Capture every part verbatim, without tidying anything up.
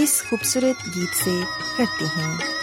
اس خوبصورت گیت سے کرتے ہیں۔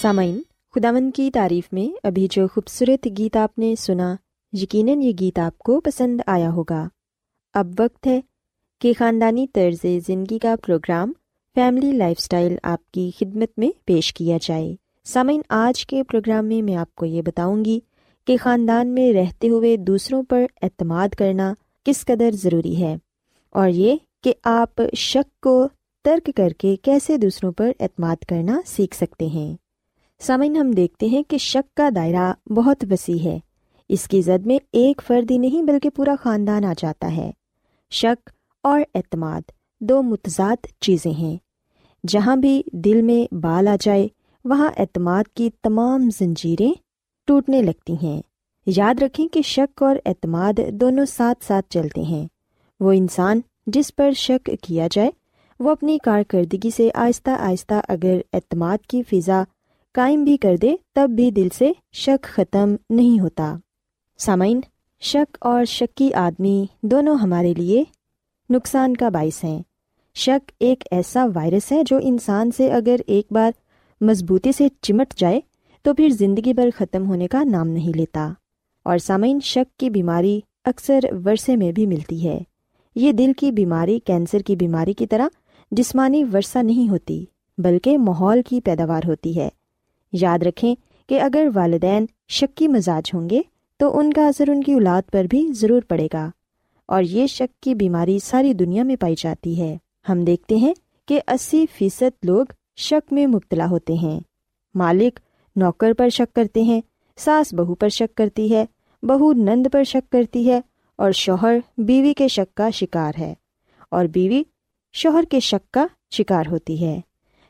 سامعین، خداوند کی تعریف میں ابھی جو خوبصورت گیت آپ نے سنا، یقیناً یہ گیت آپ کو پسند آیا ہوگا۔ اب وقت ہے کہ خاندانی طرز زندگی کا پروگرام فیملی لائف سٹائل آپ کی خدمت میں پیش کیا جائے۔ سامعین، آج کے پروگرام میں میں آپ کو یہ بتاؤں گی کہ خاندان میں رہتے ہوئے دوسروں پر اعتماد کرنا کس قدر ضروری ہے، اور یہ کہ آپ شک کو ترک کر کے کیسے دوسروں پر اعتماد کرنا سیکھ سکتے ہیں۔ سامعین، ہم دیکھتے ہیں کہ شک کا دائرہ بہت وسیع ہے، اس کی زد میں ایک فرد ہی نہیں بلکہ پورا خاندان آ جاتا ہے۔ شک اور اعتماد دو متضاد چیزیں ہیں، جہاں بھی دل میں بال آ جائے وہاں اعتماد کی تمام زنجیریں ٹوٹنے لگتی ہیں۔ یاد رکھیں کہ شک اور اعتماد دونوں ساتھ ساتھ چلتے ہیں۔ وہ انسان جس پر شک کیا جائے وہ اپنی کارکردگی سے آہستہ آہستہ اگر اعتماد کی فضا قائم بھی کر دے تب بھی دل سے شک ختم نہیں ہوتا۔ سامعین، شک اور شکی آدمی دونوں ہمارے لیے نقصان کا باعث ہیں۔ شک ایک ایسا وائرس ہے جو انسان سے اگر ایک بار مضبوطی سے چمٹ جائے تو پھر زندگی بھر ختم ہونے کا نام نہیں لیتا۔ اور سامعین، شک کی بیماری اکثر ورثے میں بھی ملتی ہے۔ یہ دل کی بیماری کینسر کی بیماری کی طرح جسمانی ورثہ نہیں ہوتی بلکہ ماحول کی پیداوار ہوتی ہے۔ یاد رکھیں کہ اگر والدین شکی مزاج ہوں گے تو ان کا اثر ان کی اولاد پر بھی ضرور پڑے گا، اور یہ شک کی بیماری ساری دنیا میں پائی جاتی ہے۔ ہم دیکھتے ہیں کہ اسی فیصد لوگ شک میں مبتلا ہوتے ہیں۔ مالک نوکر پر شک کرتے ہیں، ساس بہو پر شک کرتی ہے، بہو نند پر شک کرتی ہے، اور شوہر بیوی کے شک کا شکار ہے، اور بیوی شوہر کے شک کا شکار ہوتی ہے۔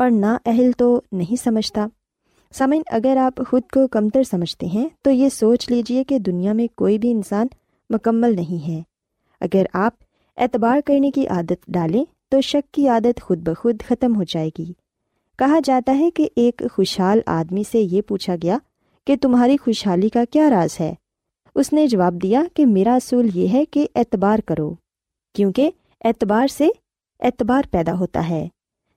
اور نااہل تو نہیں سمجھتا۔ سامعین، اگر آپ خود کو کمتر سمجھتے ہیں تو یہ سوچ لیجئے کہ دنیا میں کوئی بھی انسان مکمل نہیں ہے۔ اگر آپ اعتبار کرنے کی عادت ڈالیں تو شک کی عادت خود بخود ختم ہو جائے گی۔ کہا جاتا ہے کہ ایک خوشحال آدمی سے یہ پوچھا گیا کہ تمہاری خوشحالی کا کیا راز ہے؟ اس نے جواب دیا کہ میرا اصول یہ ہے کہ اعتبار کرو، کیونکہ اعتبار سے اعتبار پیدا ہوتا ہے۔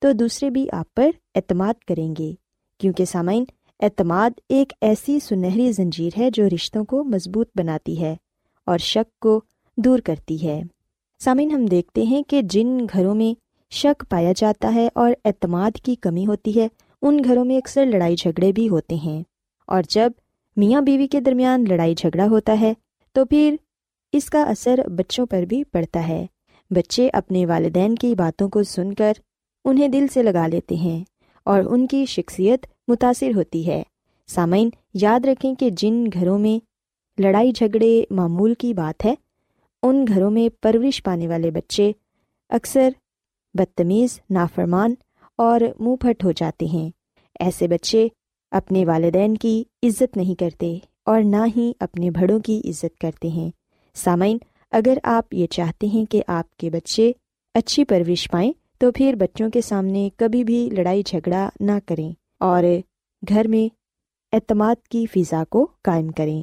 تو دوسرے بھی آپ پر اعتماد کریں گے، کیونکہ سامعین، اعتماد ایک ایسی سنہری زنجیر ہے جو رشتوں کو مضبوط بناتی ہے اور شک کو دور کرتی ہے۔ سامعین، ہم دیکھتے ہیں کہ جن گھروں میں شک پایا جاتا ہے اور اعتماد کی کمی ہوتی ہے ان گھروں میں اکثر لڑائی جھگڑے بھی ہوتے ہیں، اور جب میاں بیوی کے درمیان لڑائی جھگڑا ہوتا ہے تو پھر اس کا اثر بچوں پر بھی پڑتا ہے۔ بچے اپنے والدین کی باتوں کو سن کر انہیں دل سے لگا لیتے ہیں اور ان کی شخصیت متاثر ہوتی ہے۔ سامعین، یاد رکھیں کہ جن گھروں میں لڑائی جھگڑے معمول کی بات ہے ان گھروں میں پرورش پانے والے بچے اکثر بدتمیز، نافرمان اور منہ پھٹ ہو جاتے ہیں۔ ایسے بچے اپنے والدین کی عزت نہیں کرتے اور نہ ہی اپنے بڑوں کی عزت کرتے ہیں۔ سامعین، اگر آپ یہ چاہتے ہیں کہ آپ کے بچے اچھی پرورش پائیں تو پھر بچوں کے سامنے کبھی بھی لڑائی جھگڑا نہ کریں اور گھر میں اعتماد کی فضا کو قائم کریں،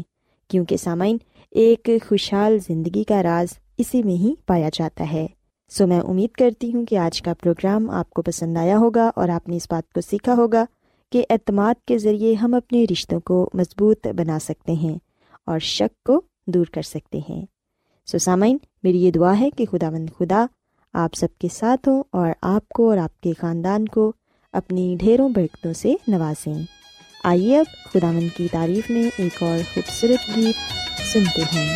کیونکہ سامعین، ایک خوشحال زندگی کا راز اسی میں ہی پایا جاتا ہے۔ سو so, میں امید کرتی ہوں کہ آج کا پروگرام آپ کو پسند آیا ہوگا اور آپ نے اس بات کو سیکھا ہوگا کہ اعتماد کے ذریعے ہم اپنے رشتوں کو مضبوط بنا سکتے ہیں اور شک کو دور کر سکتے ہیں۔ سو so, سامعین، میری یہ دعا ہے کہ خداوند خدا آپ سب کے ساتھ ہوں اور آپ کو اور آپ کے خاندان کو اپنی ڈھیروں برکتوں سے نوازیں۔ آئیے اب خداوند کی تعریف میں ایک اور خوبصورت گیت سنتے ہیں۔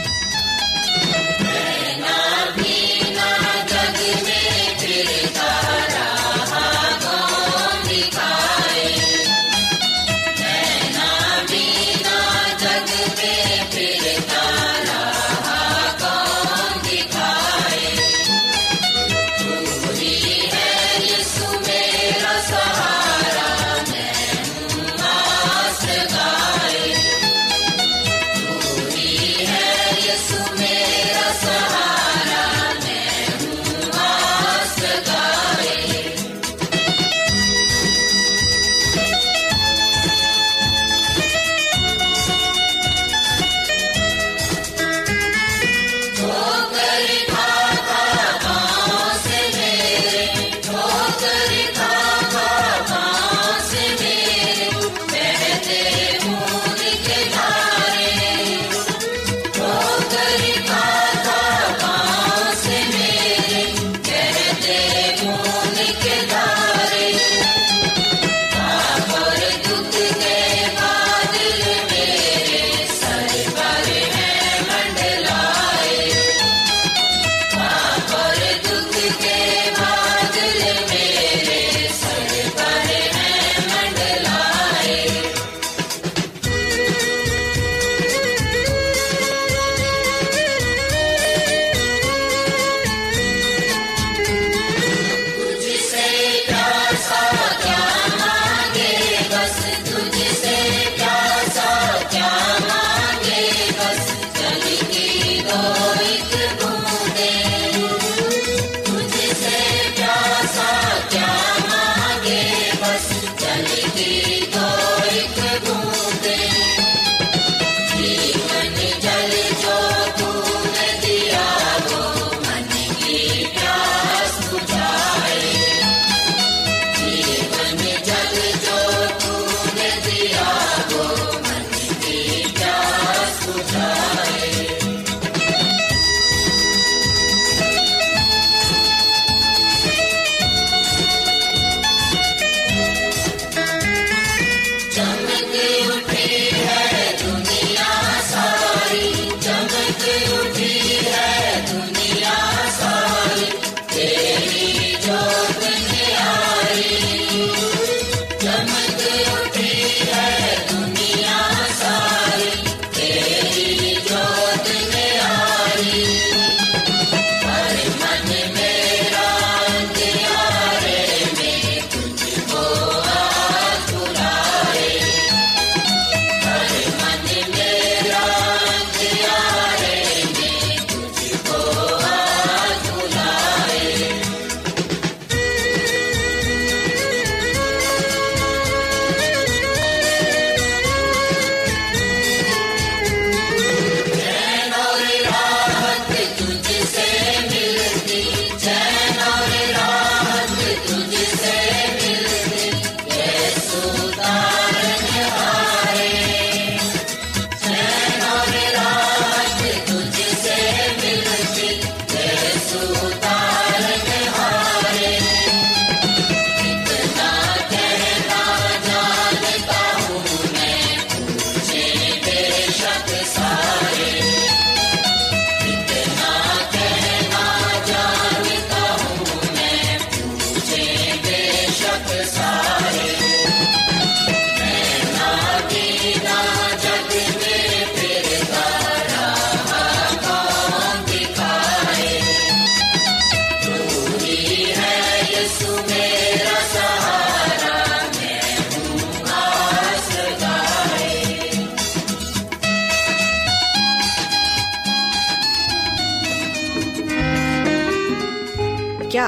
کیا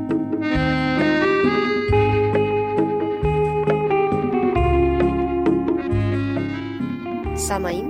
سامعین،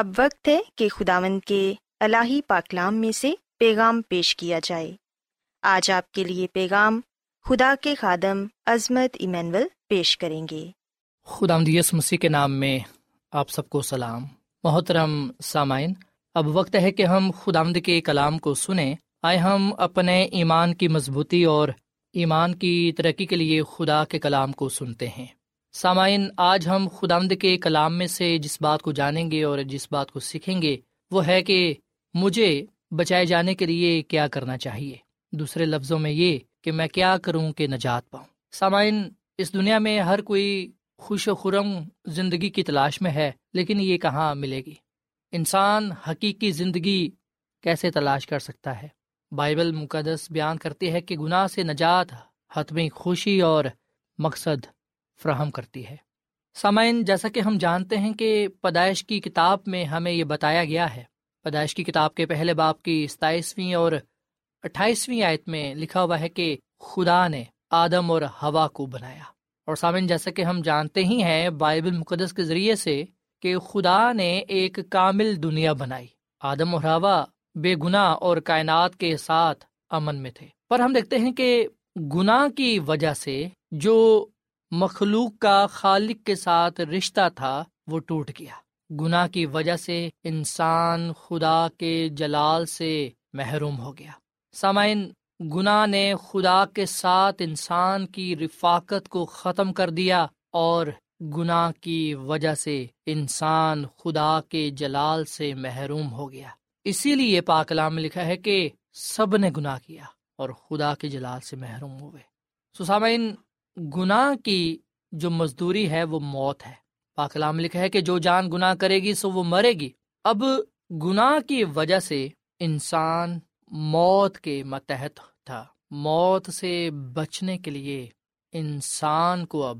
اب وقت ہے کہ خداوند کے الہی پاکلام میں سے پیغام پیش کیا جائے۔ آج آپ کے لیے پیغام خدا کے خادم عظمت ایمینول پیش کریں گے۔ خداوند یسوع مسیح کے نام میں آپ سب کو سلام۔ محترم سامعین، اب وقت ہے کہ ہم خداوند کے کلام کو سنیں۔ آئے ہم اپنے ایمان کی مضبوطی اور ایمان کی ترقی کے لیے خدا کے کلام کو سنتے ہیں۔ سامعین، آج ہم خداوند کے کلام میں سے جس بات کو جانیں گے اور جس بات کو سیکھیں گے وہ ہے کہ مجھے بچائے جانے کے لیے کیا کرنا چاہیے؟ دوسرے لفظوں میں یہ کہ میں کیا کروں کہ نجات پاؤں۔ سامعین، اس دنیا میں ہر کوئی خوش و خرم زندگی کی تلاش میں ہے، لیکن یہ کہاں ملے گی؟ انسان حقیقی زندگی کیسے تلاش کر سکتا ہے؟ بائبل مقدس بیان کرتی ہے کہ گناہ سے نجات حتمی خوشی اور مقصد فراہم کرتی ہے۔ سامعین، جیسا کہ ہم جانتے ہیں کہ پیدائش کی کتاب میں ہمیں یہ بتایا گیا ہے، پیدائش کی کتاب کے پہلے باب کی ستائیسویں اور اٹھائیسویں آیت میں لکھا ہوا ہے کہ خدا نے آدم اور ہوا کو بنایا۔ اور سامعین، جیسا کہ ہم جانتے ہی ہیں بائبل مقدس کے ذریعے سے کہ خدا نے ایک کامل دنیا بنائی۔ آدم اور ہوا بے گناہ اور کائنات کے ساتھ امن میں تھے، پر ہم دیکھتے ہیں کہ گناہ کی وجہ سے جو مخلوق کا خالق کے ساتھ رشتہ تھا وہ ٹوٹ گیا۔ گناہ کی وجہ سے انسان خدا کے جلال سے محروم ہو گیا۔ سامعین، گناہ نے خدا کے ساتھ انسان کی رفاقت کو ختم کر دیا، اور گناہ کی وجہ سے انسان خدا کے جلال سے محروم ہو گیا۔ اسی لیے پاک کلام میں لکھا ہے کہ سب نے گناہ کیا اور خدا کے جلال سے محروم ہوئے۔ سو سامعین، گناہ کی جو مزدوری ہے وہ موت ہے۔ پاک کلام میں لکھا ہے کہ جو جان گناہ کرے گی سو وہ مرے گی۔ اب گناہ کی وجہ سے انسان موت کے ماتحت تھا۔ موت سے بچنے کے لیے انسان کو اب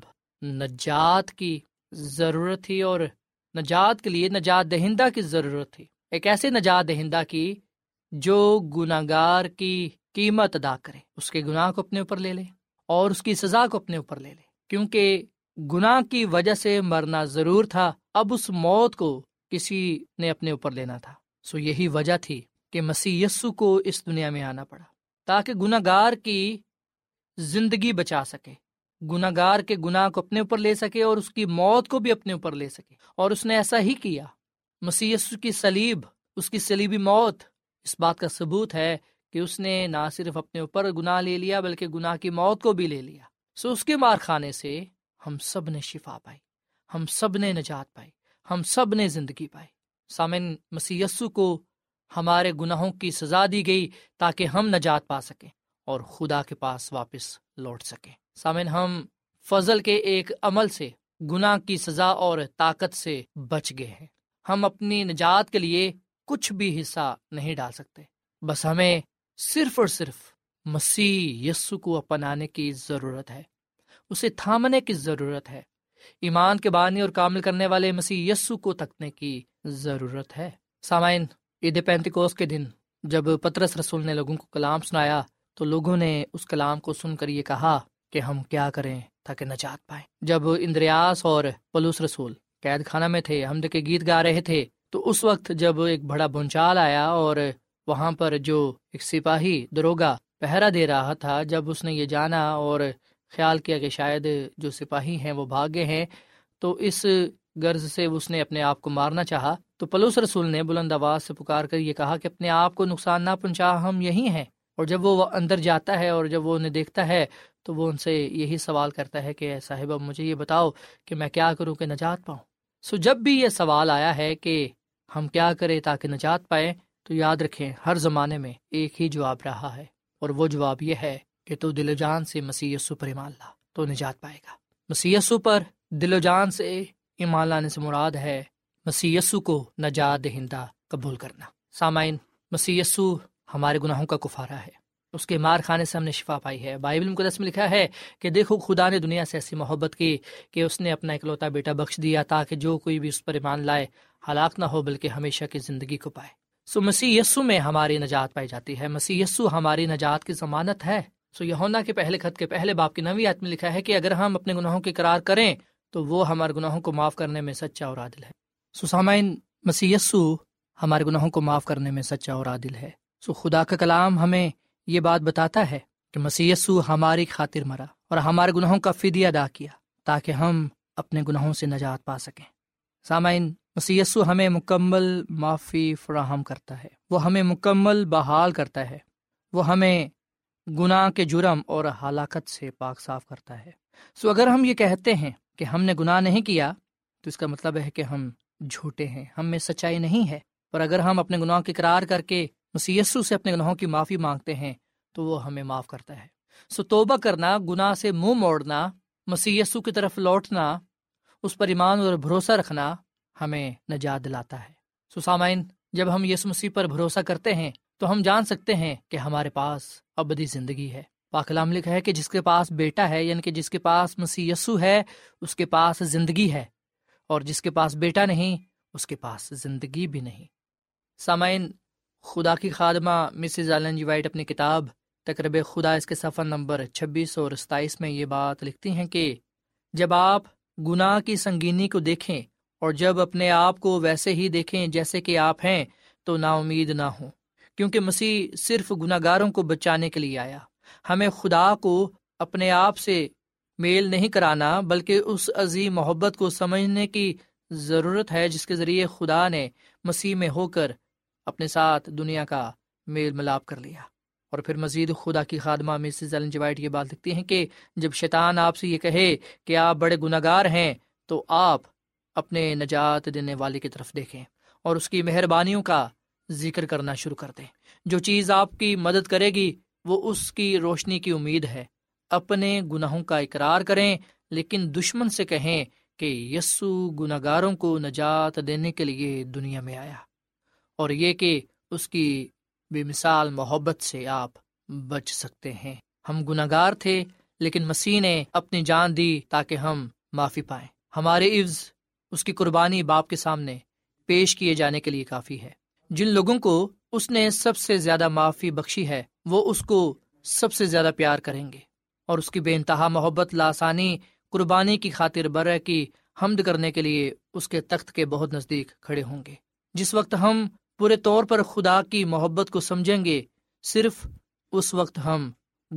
نجات کی ضرورت تھی، اور نجات کے لیے نجات دہندہ کی ضرورت تھی، ایک ایسے نجات دہندہ کی جو گناہگار کی قیمت ادا کرے، اس کے گناہ کو اپنے اوپر لے لے اور اس کی سزا کو اپنے اوپر لے لے، کیونکہ گناہ کی وجہ سے مرنا ضرور تھا، اب اس موت کو کسی نے اپنے اوپر لینا تھا۔ سو یہی وجہ تھی کہ مسیح یسو کو اس دنیا میں آنا پڑا، تاکہ گناہگار کی زندگی بچا سکے، گناہگار کے گناہ کو اپنے اوپر لے سکے اور اس کی موت کو بھی اپنے اوپر لے سکے، اور اس نے ایسا ہی کیا۔ مسیح یسو کی صلیب، اس کی صلیبی موت اس بات کا ثبوت ہے کہ اس نے نہ صرف اپنے اوپر گناہ لے لیا بلکہ گناہ کی موت کو بھی لے لیا۔ سو اس کے مار کھانے سے ہم سب نے شفا پائی، ہم سب نے نجات پائی، ہم سب نے زندگی پائی۔ سامن، مسیح یسو کو ہمارے گناہوں کی سزا دی گئی تاکہ ہم نجات پا سکیں اور خدا کے پاس واپس لوٹ سکیں۔ سامن، ہم فضل کے ایک عمل سے گناہ کی سزا اور طاقت سے بچ گئے ہیں۔ ہم اپنی نجات کے لیے کچھ بھی حصہ نہیں ڈال سکتے، بس ہمیں صرف اور صرف مسیح یسو کو اپنانے کی ضرورت ہے، اسے تھامنے کی ضرورت ہے، ایمان کے بانی اور کامل کرنے والے مسیح یسو کو تکنے کی ضرورت ہے۔ سامعین، عید پینتیکوست کے دن جب پترس رسول نے لوگوں کو کلام سنایا تو لوگوں نے اس کلام کو سن کر یہ کہا کہ ہم کیا کریں تاکہ نجات پائیں۔ جب اندریاس اور پولس رسول قید خانہ میں تھے، حمد کے گیت گا رہے تھے، تو اس وقت جب ایک بڑا بھونچال آیا، اور وہاں پر جو ایک سپاہی دروگا پہرا دے رہا تھا، جب اس نے یہ جانا اور خیال کیا کہ شاید جو سپاہی ہیں وہ بھاگے ہیں، تو اس غرض سے اس نے اپنے آپ کو مارنا چاہا۔ تو پولس رسول نے بلند آواز سے پکار کر یہ کہا کہ اپنے آپ کو نقصان نہ پہنچا، ہم یہی ہیں۔ اور جب وہ اندر جاتا ہے اور جب وہ انہیں دیکھتا ہے تو وہ ان سے یہی سوال کرتا ہے کہ صاحب، مجھے یہ بتاؤ کہ میں کیا کروں کہ نجات پاؤں۔ سو جب بھی یہ سوال آیا ہے کہ ہم کیا کریں تاکہ نجات پائیں، تو یاد رکھیں ہر زمانے میں ایک ہی جواب رہا ہے، اور وہ جواب یہ ہے کہ تو دل و جان سے مسیح یسوع پر ایمان لا تو نجات پائے گا۔ مسیح یسوع پر دل و جان سے ایمان لانے سے مراد ہے مسیح یسوع کو نجات دہندہ قبول کرنا۔ سامعین، مسیح یسوع ہمارے گناہوں کا کفارہ ہے، اس کے مار کھانے سے ہم نے شفا پائی ہے۔ بائبل مقدس میں لکھا ہے کہ دیکھو، خدا نے دنیا سے ایسی محبت کی کہ اس نے اپنا اکلوتا بیٹا بخش دیا، تاکہ جو کوئی بھی اس پر ایمان لائے ہلاک نہ ہو بلکہ ہمیشہ کی زندگی کو پائے۔ سو مسیح یسو میں ہماری نجات پائی جاتی ہے، مسیح یسو ہماری نجات کی ضمانت ہے۔ سو یوحنا کے پہلے خط کے پہلے باب کی نویں آیت میں لکھا ہے کہ اگر ہم اپنے گناہوں کی اقرار کریں تو وہ ہمارے گناہوں کو معاف کرنے میں سچا اور عادل ہے۔ سو سامعین، مسیح یسو ہمارے گناہوں کو معاف کرنے میں سچا اور عادل ہے۔ سو خدا کا کلام ہمیں یہ بات بتاتا ہے کہ مسیح یسوع ہماری خاطر مرا اور ہمارے گناہوں کا فدیہ ادا کیا تاکہ ہم اپنے گناہوں سے نجات پا سکیں۔ سامعین، مسیح یسوع ہمیں مکمل معافی فراہم کرتا ہے، وہ ہمیں مکمل بحال کرتا ہے، وہ ہمیں گناہ کے جرم اور ہلاکت سے پاک صاف کرتا ہے۔ سو اگر ہم یہ کہتے ہیں کہ ہم نے گناہ نہیں کیا تو اس کا مطلب ہے کہ ہم جھوٹے ہیں، ہم میں سچائی نہیں ہے۔ اور اگر ہم اپنے گناہ کی اقرار کر کے مسیح یسوع سے اپنے گناہوں کی معافی مانگتے ہیں تو وہ ہمیں معاف کرتا ہے۔ سو توبہ کرنا، گناہ سے منہ موڑنا، مسیح یسوع کی طرف لوٹنا، اس پر ایمان اور بھروسہ رکھنا ہمیں نجات دلاتا ہے۔ سو سامعین، جب ہم یسوع مسیح پر بھروسہ کرتے ہیں تو ہم جان سکتے ہیں کہ ہمارے پاس ابدی زندگی ہے۔ پاک کلام لکھا ہے کہ جس کے پاس بیٹا ہے، یعنی کہ جس کے پاس مسیح یسوع ہے، اس کے پاس زندگی ہے، اور جس کے پاس بیٹا نہیں اس کے پاس زندگی بھی نہیں۔ سامعین، خدا کی خادمہ مسز ایلن جی وائٹ اپنی کتاب تقرب خدا اس کے صفحہ نمبر چھبیس اور ستائیس میں یہ بات لکھتی ہیں کہ جب آپ گناہ کی سنگینی کو دیکھیں اور جب اپنے آپ کو ویسے ہی دیکھیں جیسے کہ آپ ہیں تو نا امید نہ ہوں، کیونکہ مسیح صرف گناہ گاروں کو بچانے کے لیے آیا۔ ہمیں خدا کو اپنے آپ سے میل نہیں کرانا بلکہ اس عظیم محبت کو سمجھنے کی ضرورت ہے جس کے ذریعے خدا نے مسیح میں ہو کر اپنے ساتھ دنیا کا میل ملاپ کر لیا۔ اور پھر مزید خدا کی خادمہ مسز ایلن جی وائٹ یہ بات لکھتی ہیں کہ جب شیطان آپ سے یہ کہے کہ آپ بڑے گناہ گار ہیں تو آپ اپنے نجات دینے والے کی طرف دیکھیں اور اس کی مہربانیوں کا ذکر کرنا شروع کر دیں۔ جو چیز آپ کی مدد کرے گی وہ اس کی روشنی کی امید ہے۔ اپنے گناہوں کا اقرار کریں، لیکن دشمن سے کہیں کہ یسوع گناہ گاروں کو نجات دینے کے لیے دنیا میں آیا، اور یہ کہ اس کی بے مثال محبت سے آپ بچ سکتے ہیں۔ ہم گناہ گار تھے لیکن مسیح نے اپنی جان دی تاکہ ہم معافی پائیں۔ ہمارے عوض اس کی قربانی باپ کے سامنے پیش کیے جانے کے لیے کافی ہے۔ جن لوگوں کو اس نے سب سے زیادہ معافی بخشی ہے وہ اس کو سب سے زیادہ پیار کریں گے، اور اس کی بے انتہا محبت لاسانی قربانی کی خاطر برے کی حمد کرنے کے لیے اس کے تخت کے بہت نزدیک کھڑے ہوں گے۔ جس وقت ہم پورے طور پر خدا کی محبت کو سمجھیں گے، صرف اس وقت ہم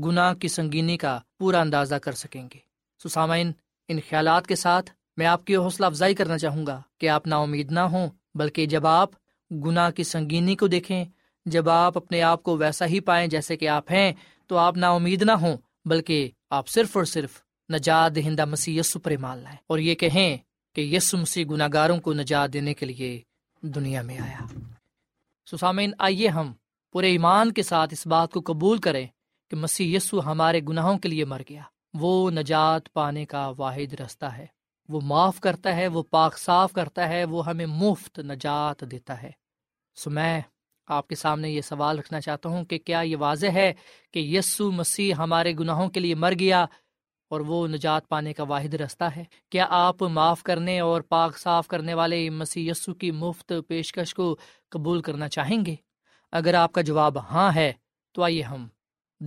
گناہ کی سنگینی کا پورا اندازہ کر سکیں گے۔ سو سامعین، ان خیالات کے ساتھ میں آپ کی حوصلہ افزائی کرنا چاہوں گا کہ آپ نا امید نہ ہوں، بلکہ جب آپ گناہ کی سنگینی کو دیکھیں، جب آپ اپنے آپ کو ویسا ہی پائیں جیسے کہ آپ ہیں، تو آپ نا امید نہ ہوں، بلکہ آپ صرف اور صرف نجات دہندہ مسیح یسوع پر ایمان لائیں اور یہ کہیں کہ یسوع مسیح گناہ گاروں کو نجات دینے کے لیے دنیا میں آیا۔ سو سامعین، آئیے ہم پورے ایمان کے ساتھ اس بات کو قبول کریں کہ مسیح یسوع ہمارے گناہوں کے لیے مر گیا۔ وہ نجات پانے کا واحد راستہ ہے۔ وہ معاف کرتا ہے، وہ پاک صاف کرتا ہے، وہ ہمیں مفت نجات دیتا ہے۔ سو میں آپ کے سامنے یہ سوال رکھنا چاہتا ہوں کہ کیا یہ واضح ہے کہ یسوع مسیح ہمارے گناہوں کے لیے مر گیا اور وہ نجات پانے کا واحد راستہ ہے؟ کیا آپ معاف کرنے اور پاک صاف کرنے والے مسیح یسوع کی مفت پیشکش کو قبول کرنا چاہیں گے؟ اگر آپ کا جواب ہاں ہے تو آئیے ہم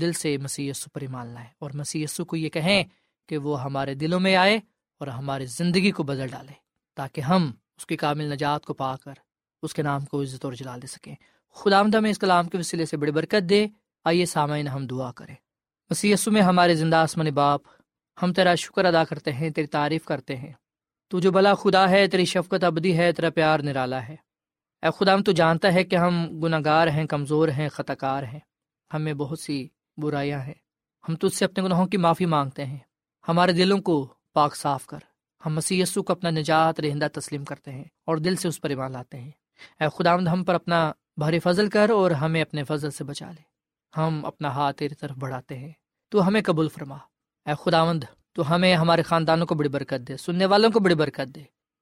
دل سے مسیح یسوع پر ایمان لائیں اور مسیح یسوع کو یہ کہیں کہ وہ ہمارے دلوں میں آئے اور ہماری زندگی کو بدل ڈالے تاکہ ہم اس کی کامل نجات کو پا کر اس کے نام کو عزت اور جلال دے سکیں۔ خداوند ہمیں اس کلام کے وسیلے سے بڑی برکت دے۔ آئیے سامعین ہم دعا کریں۔ مسیح یسوع میں ہمارے زندہ آسمانی باپ، ہم تیرا شکر ادا کرتے ہیں، تیری تعریف کرتے ہیں۔ تو جو بھلا خدا ہے، تیری شفقت ابدی ہے، تیرا پیار نرالا ہے۔ اے خداوند، تو جانتا ہے کہ ہم گناہ گار ہیں، کمزور ہیں، خطا کار ہیں، ہمیں بہت سی برائیاں ہیں۔ ہم تجھ سے اپنے گناہوں کی معافی مانگتے ہیں۔ ہمارے دلوں کو پاک صاف کر۔ ہم مسیح یسوع کو اپنا نجات رہندہ تسلیم کرتے ہیں اور دل سے اس پر ایمان لاتے ہیں۔ اے خداوند، ہم پر اپنا بھاری فضل کر اور ہمیں اپنے فضل سے بچا لے۔ ہم اپنا ہاتھ تیری طرف بڑھاتے ہیں، تو ہمیں قبول فرما۔ اے خداوند، تو ہمیں ہمارے خاندانوں کو بڑی برکت دے، سننے والوں کو بڑی برکت دے۔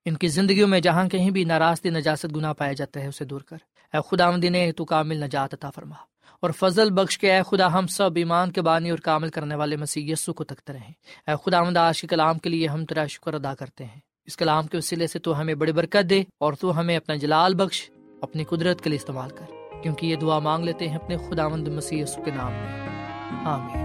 ان کی زندگیوں میں جہاں کہیں بھی ناراستی، نجاست، گناہ پایا جاتا ہے، اسے دور کر۔ اے خداوند، انہیں تو کامل نجات عطا فرما اور فضل بخش کے اے خدا ہم سب ایمان کے بانی اور کامل کرنے والے مسیح یسوع کو تکتے رہیں۔ اے خداوند، آج کے کلام کے لیے ہم تیرا شکر ادا کرتے ہیں۔ اس کلام کے وسیلے سے تو ہمیں بڑی برکت دے اور تو ہمیں اپنا جلال بخش، اپنی قدرت کے لیے استعمال کر، کیونکہ یہ دعا مانگ لیتے ہیں اپنے خداوند مسیح یسوع کے نام میں، آمین۔